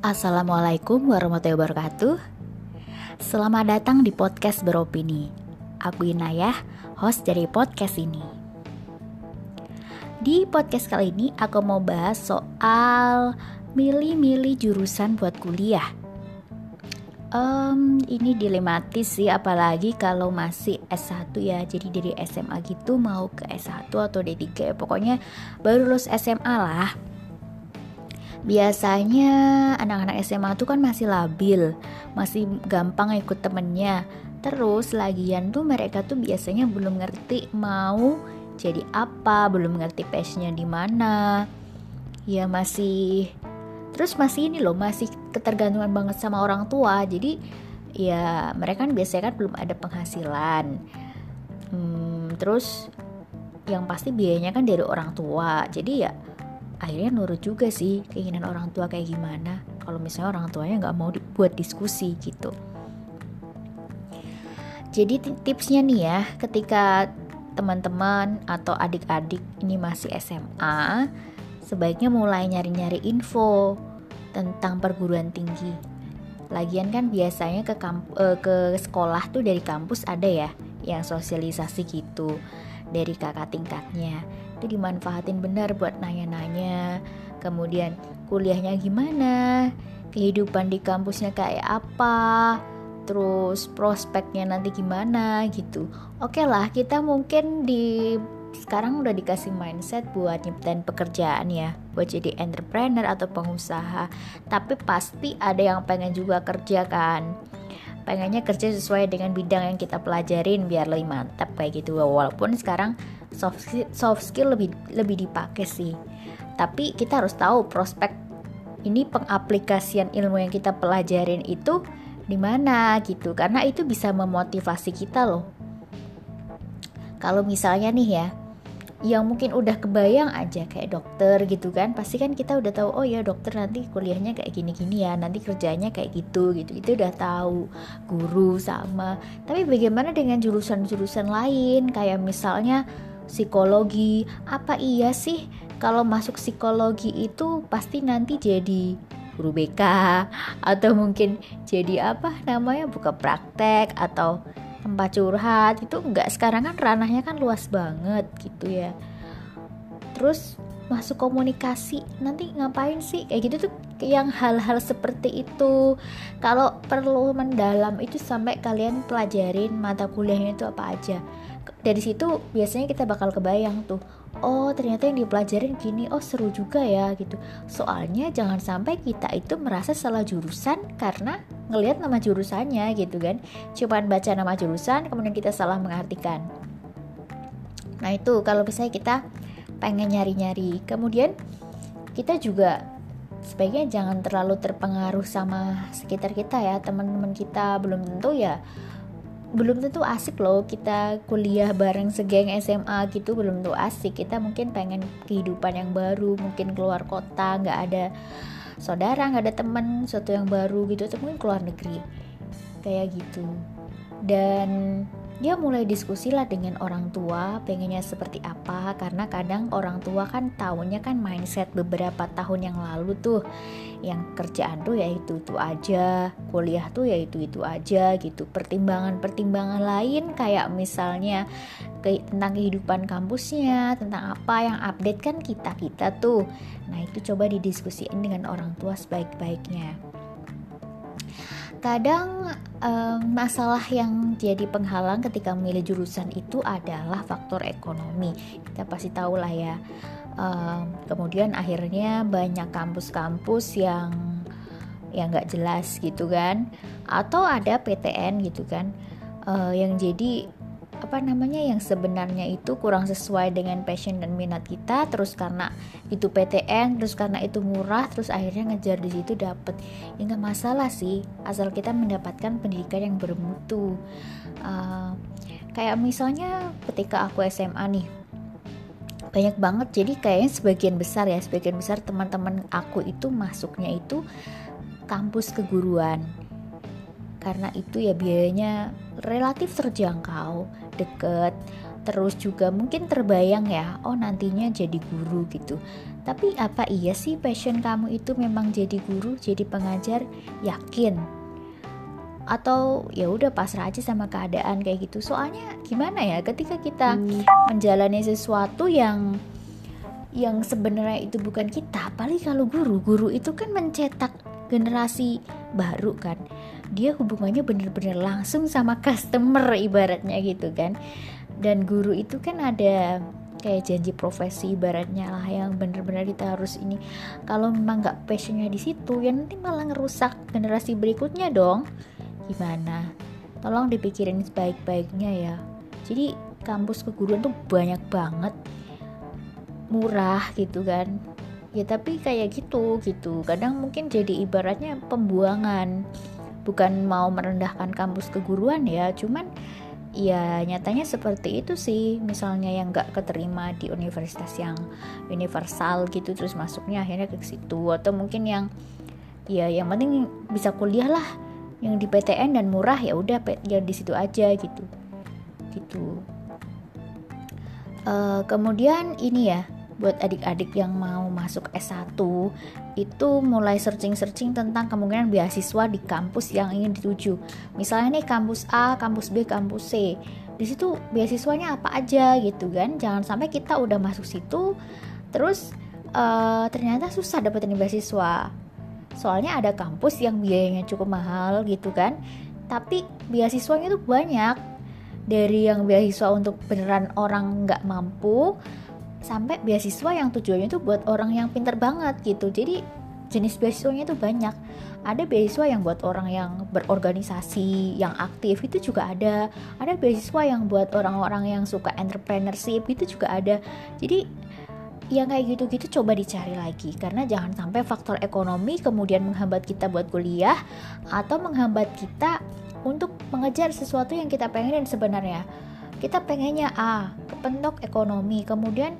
Assalamualaikum warahmatullahi wabarakatuh. Selamat datang di podcast beropini. Aku Inayah, host dari podcast ini. Di podcast kali ini aku mau bahas soal milih-milih jurusan buat kuliah. Ini dilematis sih, apalagi kalau masih S1 ya. Jadi dari SMA gitu mau ke S1 atau D3 ya. Pokoknya baru lulus SMA lah. Biasanya anak-anak SMA tuh kan masih labil, masih gampang ikut temennya. Terus lagian tuh mereka tuh biasanya belum ngerti mau jadi apa, belum ngerti passionnya di mana. Ya masih ini loh, masih ketergantungan banget sama orang tua. Jadi ya mereka kan biasanya kan belum ada penghasilan. Terus yang pasti biayanya kan dari orang tua. Jadi ya akhirnya nurut juga sih keinginan orang tua kayak gimana, kalau misalnya orang tuanya gak mau buat diskusi gitu. Jadi tipsnya nih ya, ketika teman-teman atau adik-adik ini masih SMA, sebaiknya mulai nyari-nyari info tentang perguruan tinggi. Lagian kan biasanya ke sekolah tuh dari kampus ada ya yang sosialisasi gitu, dari kakak tingkatnya itu dimanfaatin benar buat nanya-nanya. Kemudian kuliahnya gimana, kehidupan di kampusnya kayak apa, terus prospeknya nanti gimana gitu. Oke lah, kita mungkin sekarang udah dikasih mindset buat nyiptain pekerjaan ya, buat jadi entrepreneur atau pengusaha. Tapi pasti ada yang pengen juga kerja kan, pengennya kerja sesuai dengan bidang yang kita pelajarin biar lebih mantap kayak gitu. Walaupun sekarang soft skill lebih dipakai sih, tapi kita harus tahu prospek ini pengaplikasian ilmu yang kita pelajarin itu di mana gitu, karena itu bisa memotivasi kita loh. Kalau misalnya nih ya, yang mungkin udah kebayang aja kayak dokter gitu kan, pasti kan kita udah tahu, oh ya dokter nanti kuliahnya kayak gini-gini ya, nanti kerjanya kayak gitu itu udah tahu, guru sama. Tapi bagaimana dengan jurusan-jurusan lain kayak misalnya psikologi? Apa iya sih kalau masuk psikologi itu pasti nanti jadi guru BK atau mungkin jadi buka praktek atau tempat curhat? Itu enggak, sekarang kan ranahnya kan luas banget gitu ya. Terus masuk komunikasi nanti ngapain sih kayak gitu tuh, yang hal-hal seperti itu kalau perlu mendalam itu sampai kalian pelajarin mata kuliahnya itu apa aja. Dari situ biasanya kita bakal kebayang tuh, oh ternyata yang dipelajarin gini, oh seru juga ya gitu. Soalnya jangan sampai kita itu merasa salah jurusan karena ngelihat nama jurusannya gitu kan, cuman baca nama jurusan kemudian kita salah mengartikan. Nah itu kalau misalnya kita pengen nyari-nyari. Kemudian kita juga sebaiknya jangan terlalu terpengaruh sama sekitar kita ya, teman-teman kita. Belum tentu asik loh kita kuliah bareng segeng SMA gitu, belum tentu asik. Kita mungkin pengen kehidupan yang baru, mungkin keluar kota, nggak ada saudara, nggak ada teman, sesuatu yang baru gitu, atau mungkin keluar negeri kayak gitu. Dan dia mulai diskusilah dengan orang tua pengennya seperti apa, karena kadang orang tua kan taunya kan mindset beberapa tahun yang lalu tuh, yang kerjaan tuh ya itu aja, kuliah tuh ya itu aja gitu. Pertimbangan lain kayak misalnya tentang kehidupan kampusnya, tentang apa yang update kan kita tuh. Nah itu coba didiskusiin dengan orang tua sebaik-baiknya. Kadang masalah yang jadi penghalang ketika memilih jurusan itu adalah faktor ekonomi. Kita pasti tahu lah ya. Kemudian akhirnya banyak kampus-kampus yang nggak jelas gitu kan, atau ada PTN gitu kan, yang jadi yang sebenarnya itu kurang sesuai dengan passion dan minat kita. Terus karena itu PTN, terus karena itu murah, terus akhirnya ngejar di situ dapet. Ya nggak masalah sih, asal kita mendapatkan pendidikan yang bermutu. Kayak misalnya ketika aku SMA nih, banyak banget. Jadi kayaknya sebagian besar teman-teman aku itu masuknya itu kampus keguruan. Karena itu ya biayanya relatif terjangkau, deket, terus juga mungkin terbayang ya, oh nantinya jadi guru gitu. Tapi apa iya sih passion kamu itu memang jadi guru, jadi pengajar? Yakin? Atau ya udah pasrah aja sama keadaan kayak gitu? Soalnya gimana ya, ketika kita menjalani sesuatu yang sebenarnya itu bukan kita, apalagi kalau guru itu kan mencetak generasi baru kan. Dia hubungannya benar-benar langsung sama customer ibaratnya gitu kan. Dan guru itu kan ada kayak janji profesi ibaratnya lah, yang benar-benar kita harus ini. Kalau memang nggak passionnya di situ, ya nanti malah ngerusak generasi berikutnya dong. Gimana? Tolong dipikirin sebaik-baiknya ya. Jadi kampus keguruan tuh banyak banget, murah gitu kan. Ya tapi kayak gitu. Kadang mungkin jadi ibaratnya pembuangan. Bukan mau merendahkan kampus keguruan ya, cuman ya nyatanya seperti itu sih. Misalnya yang gak keterima di universitas yang universal gitu, terus masuknya akhirnya ke situ. Atau mungkin yang penting bisa kuliah lah, yang di PTN dan murah, ya udah ya di situ aja gitu. Kemudian ini ya, buat adik-adik yang mau masuk S1 itu mulai searching tentang kemungkinan beasiswa di kampus yang ingin dituju. Misalnya nih kampus A, kampus B, kampus C. Di situ beasiswanya apa aja gitu kan. Jangan sampai kita udah masuk situ terus ternyata susah dapetin beasiswa. Soalnya ada kampus yang biayanya cukup mahal gitu kan, tapi beasiswanya tuh banyak. Dari yang beasiswa untuk beneran orang nggak mampu sampai beasiswa yang tujuannya tuh buat orang yang pintar banget gitu. Jadi jenis beasiswanya tuh banyak. Ada beasiswa yang buat orang yang berorganisasi, yang aktif, itu juga ada. Ada beasiswa yang buat orang-orang yang suka entrepreneurship, itu juga ada. Jadi yang kayak gitu-gitu coba dicari lagi, karena jangan sampai faktor ekonomi kemudian menghambat kita buat kuliah atau menghambat kita untuk mengejar sesuatu yang kita pengenin sebenarnya. Kita pengennya A, kepentok ekonomi, kemudian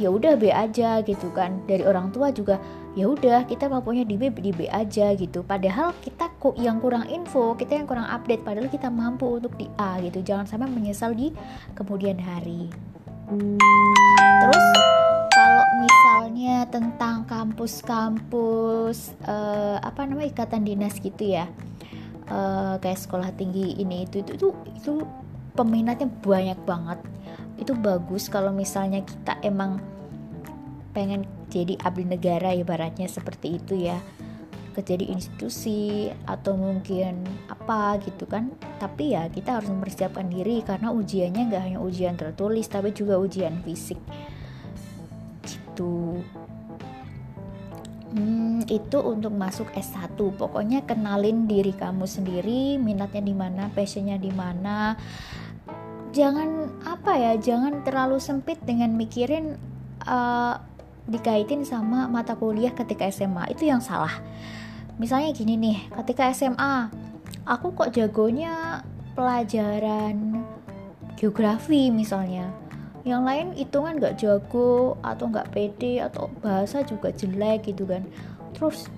ya udah B aja gitu kan. Dari orang tua juga ya udah kita mampunya di B aja gitu. Padahal kita yang kurang info, kita yang kurang update, padahal kita mampu untuk di A gitu. Jangan sampai menyesal di kemudian hari. Terus kalau misalnya tentang kampus-kampus ikatan dinas gitu ya, kayak sekolah tinggi ini itu peminatnya banyak banget. Itu bagus kalau misalnya kita emang pengen jadi abdi negara ibaratnya seperti itu ya, kerja di institusi atau mungkin apa gitu kan. Tapi ya kita harus mempersiapkan diri, karena ujiannya gak hanya ujian tertulis tapi juga ujian fisik gitu. Itu untuk masuk S1. Pokoknya kenalin diri kamu sendiri, minatnya di mana, passionnya di mana. Jangan terlalu sempit dengan mikirin dikaitin sama mata kuliah ketika SMA. Itu yang salah. Misalnya gini nih, ketika SMA aku kok jagonya pelajaran geografi misalnya, yang lain hitungan gak jago atau gak pede atau bahasa juga jelek gitu kan. Terus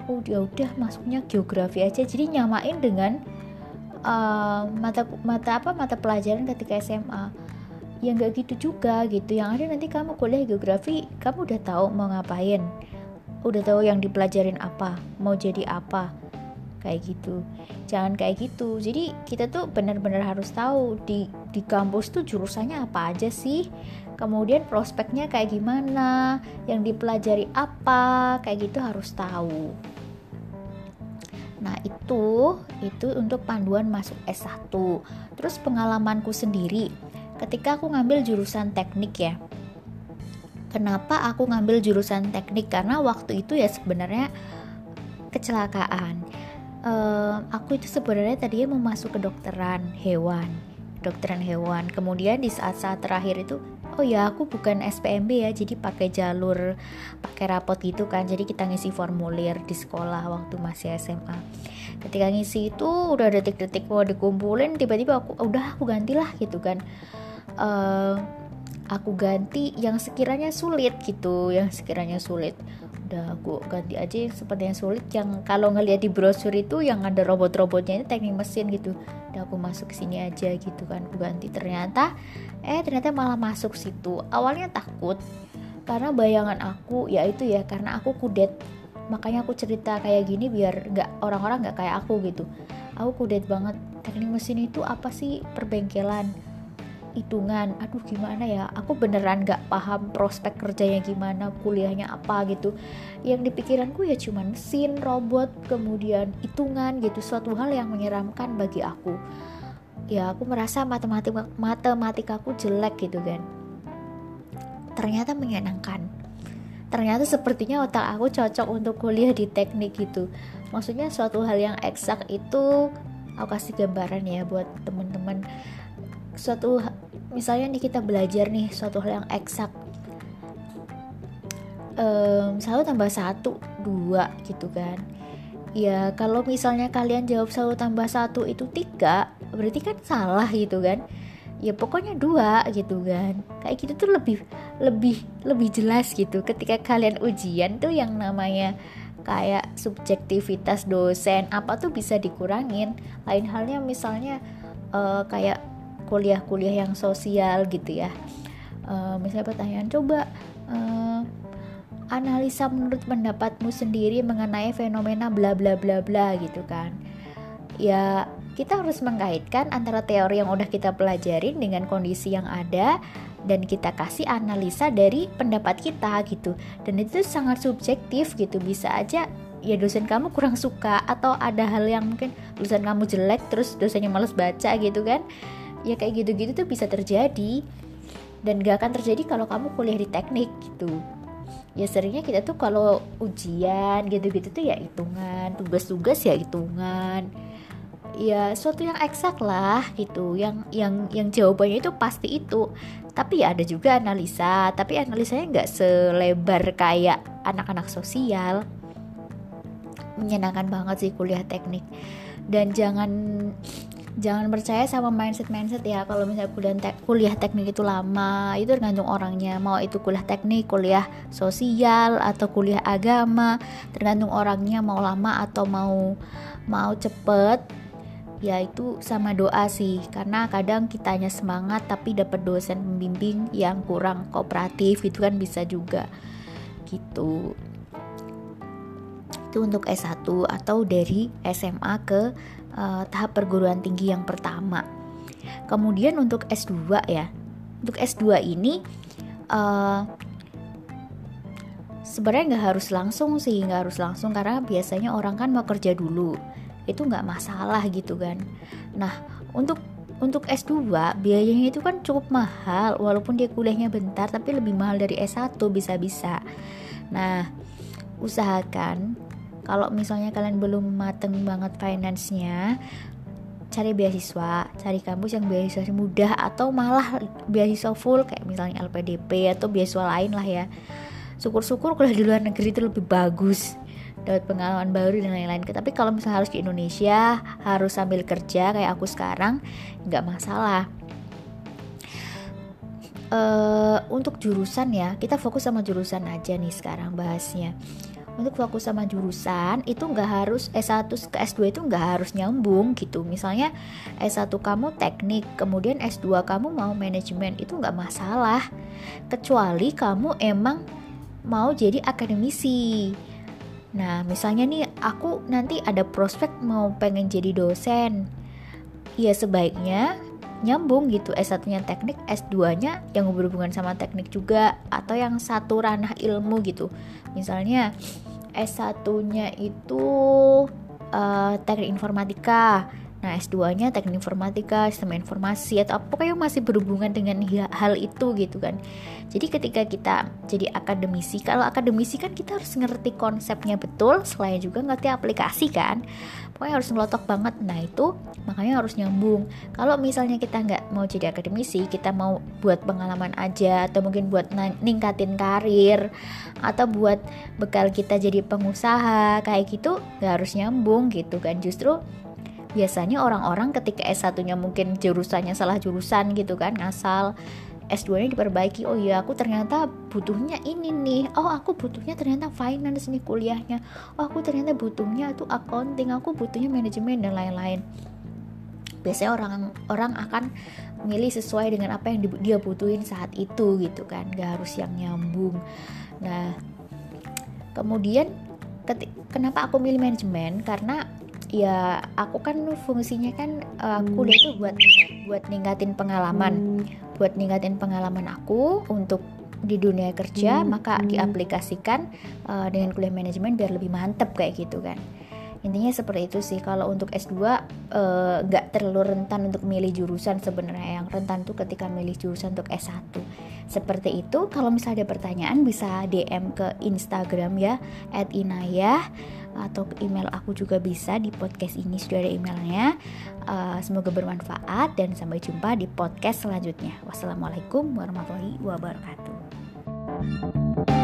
aku udah masuknya geografi aja, jadi nyamain dengan mata pelajaran ketika SMA. Ya gak gitu juga gitu. Yang ada nanti kamu kuliah geografi, kamu udah tahu mau ngapain, udah tahu yang dipelajarin apa, mau jadi apa, kayak gitu. Jangan kayak gitu. Jadi kita tuh benar-benar harus tahu di kampus tuh jurusannya apa aja sih, kemudian prospeknya kayak gimana, yang dipelajari apa, kayak gitu harus tahu. Nah itu untuk panduan masuk S1. Terus pengalamanku sendiri ketika aku ngambil jurusan teknik ya, kenapa aku ngambil jurusan teknik? Karena waktu itu ya sebenarnya kecelakaan. Aku itu sebenarnya tadinya mau masuk kedokteran hewan. Kemudian di saat-saat terakhir itu, oh ya aku bukan SPMB ya, jadi pakai jalur, pakai rapot gitu kan. Jadi kita ngisi formulir di sekolah waktu masih SMA. Ketika ngisi itu udah detik-detik mau dikumpulin, tiba-tiba aku gantilah gitu kan. Aku ganti yang sekiranya sulit. udah aku ganti aja seperti yang sulit, yang kalau ngelihat di brosur itu yang ada robot-robotnya, ini teknik mesin gitu. Udah aku masuk sini aja gitu kan, aku ganti. Ternyata malah masuk situ. Awalnya takut karena bayangan aku ya itu ya, karena aku kudet, makanya aku cerita kayak gini biar nggak orang-orang nggak kayak aku gitu. Aku kudet banget, teknik mesin itu apa sih, perbengkelan, hitungan, aduh gimana ya, aku beneran gak paham prospek kerjanya gimana, kuliahnya apa gitu. Yang di pikiranku ya cuman mesin, robot, kemudian hitungan gitu, suatu hal yang menyeramkan bagi aku. Ya aku merasa matematikaku jelek gitu kan. Ternyata menyenangkan. Ternyata sepertinya otak aku cocok untuk kuliah di teknik gitu. Maksudnya suatu hal yang eksak itu, aku kasih gambaran ya buat teman-teman. Suatu misalnya nih kita belajar nih suatu hal yang eksak, 1 + 1 = 2 gitu kan ya. Kalau misalnya kalian jawab 1 + 1 = 3 berarti kan salah gitu kan ya, pokoknya 2 gitu kan. Kayak gitu tuh lebih jelas gitu ketika kalian ujian tuh, yang namanya kayak subjektivitas dosen apa tuh bisa dikurangin. Lain halnya misalnya kayak kuliah-kuliah yang sosial gitu ya, misalnya pertanyaan coba analisa menurut pendapatmu sendiri mengenai fenomena bla bla bla bla gitu kan ya. Kita harus mengkaitkan antara teori yang udah kita pelajarin dengan kondisi yang ada, dan kita kasih analisa dari pendapat kita gitu. Dan itu sangat subjektif gitu, bisa aja ya dosen kamu kurang suka, atau ada hal yang mungkin dosen kamu jelek terus dosennya malas baca gitu kan. Ya kayak gitu-gitu tuh bisa terjadi, dan gak akan terjadi kalau kamu kuliah di teknik gitu. Ya seringnya kita tuh kalau ujian gitu-gitu tuh ya hitungan, tugas-tugas ya hitungan, ya suatu yang eksak lah gitu, yang jawabannya itu pasti itu. Tapi ya ada juga analisa, tapi analisanya gak selebar kayak anak-anak sosial. Menyenangkan banget sih kuliah teknik. Dan Jangan percaya sama mindset ya, kalau misalnya kuliah teknik itu lama, itu tergantung orangnya. Mau itu kuliah teknik, kuliah sosial, atau kuliah agama, tergantung orangnya mau lama atau mau cepet. Ya itu sama doa sih, karena kadang kitanya semangat tapi dapat dosen pembimbing yang kurang kooperatif gitu kan, bisa juga gitu. Itu untuk S1 atau dari SMA ke tahap perguruan tinggi yang pertama. Kemudian untuk S2 ya. Untuk S2 ini sebenarnya nggak harus langsung karena biasanya orang kan mau kerja dulu. Itu nggak masalah gitu kan. Nah, untuk S2 biayanya itu kan cukup mahal, walaupun dia kuliahnya bentar tapi lebih mahal dari S1 bisa-bisa. Nah, usahakan kalau misalnya kalian belum mateng banget finance-nya, cari beasiswa, cari kampus yang beasiswa mudah atau malah beasiswa full kayak misalnya LPDP atau beasiswa lain lah ya. Syukur-syukur kuliah di luar negeri itu lebih bagus, dapat pengalaman baru dan lain-lain. Tapi kalau misalnya harus di Indonesia, harus sambil kerja kayak aku sekarang, nggak masalah. Untuk jurusan ya, kita fokus sama jurusan aja nih sekarang bahasnya. Untuk fokus sama jurusan itu nggak harus S1 ke S2 itu nggak harus nyambung gitu. Misalnya S1 kamu teknik, kemudian S2 kamu mau manajemen, itu nggak masalah. Kecuali kamu emang mau jadi akademisi. Nah misalnya nih aku nanti ada prospek mau pengen jadi dosen, ya sebaiknya nyambung gitu, S1-nya teknik, S2-nya yang berhubungan sama teknik juga, atau yang satu ranah ilmu gitu. Misalnya S1-nya itu teknik informatika. Nah, S2-nya teknik informatika, sistem informasi, atau apa yang masih berhubungan dengan hal itu gitu kan. Jadi ketika kita jadi akademisi, kalau akademisi kan kita harus ngerti konsepnya betul, selain juga ngerti aplikasi kan. Pokoknya harus ngelotok banget. Nah, itu makanya harus nyambung. Kalau misalnya kita nggak mau jadi akademisi, kita mau buat pengalaman aja, atau mungkin buat ningkatin karir, atau buat bekal kita jadi pengusaha, kayak gitu nggak harus nyambung gitu kan. Justru biasanya orang-orang ketika S1-nya mungkin jurusannya salah jurusan gitu kan, ngasal. S2-nya diperbaiki. Oh iya, aku ternyata butuhnya ini nih. Oh, aku butuhnya ternyata finance nih kuliahnya. Oh, aku ternyata butuhnya tuh accounting, aku butuhnya manajemen dan lain-lain. Biasanya orang akan milih sesuai dengan apa yang dia butuhin saat itu gitu kan. Gak harus yang nyambung. Nah, kemudian kenapa aku milih manajemen? Karena ya aku kan fungsinya kan kuliah itu buat ningkatin pengalaman. Buat ningkatin pengalaman aku untuk di dunia kerja, maka diaplikasikan dengan kuliah manajemen biar lebih mantep kayak gitu kan. Intinya seperti itu sih. Kalau untuk S2 gak terlalu rentan untuk milih jurusan sebenarnya. Yang rentan tuh ketika milih jurusan untuk S1. Seperti itu. Kalau misalnya ada pertanyaan bisa DM ke Instagram ya, @inayah, atau email aku juga bisa. Di podcast ini sudah ada emailnya. Semoga bermanfaat dan sampai jumpa di podcast selanjutnya. Wassalamualaikum warahmatullahi wabarakatuh.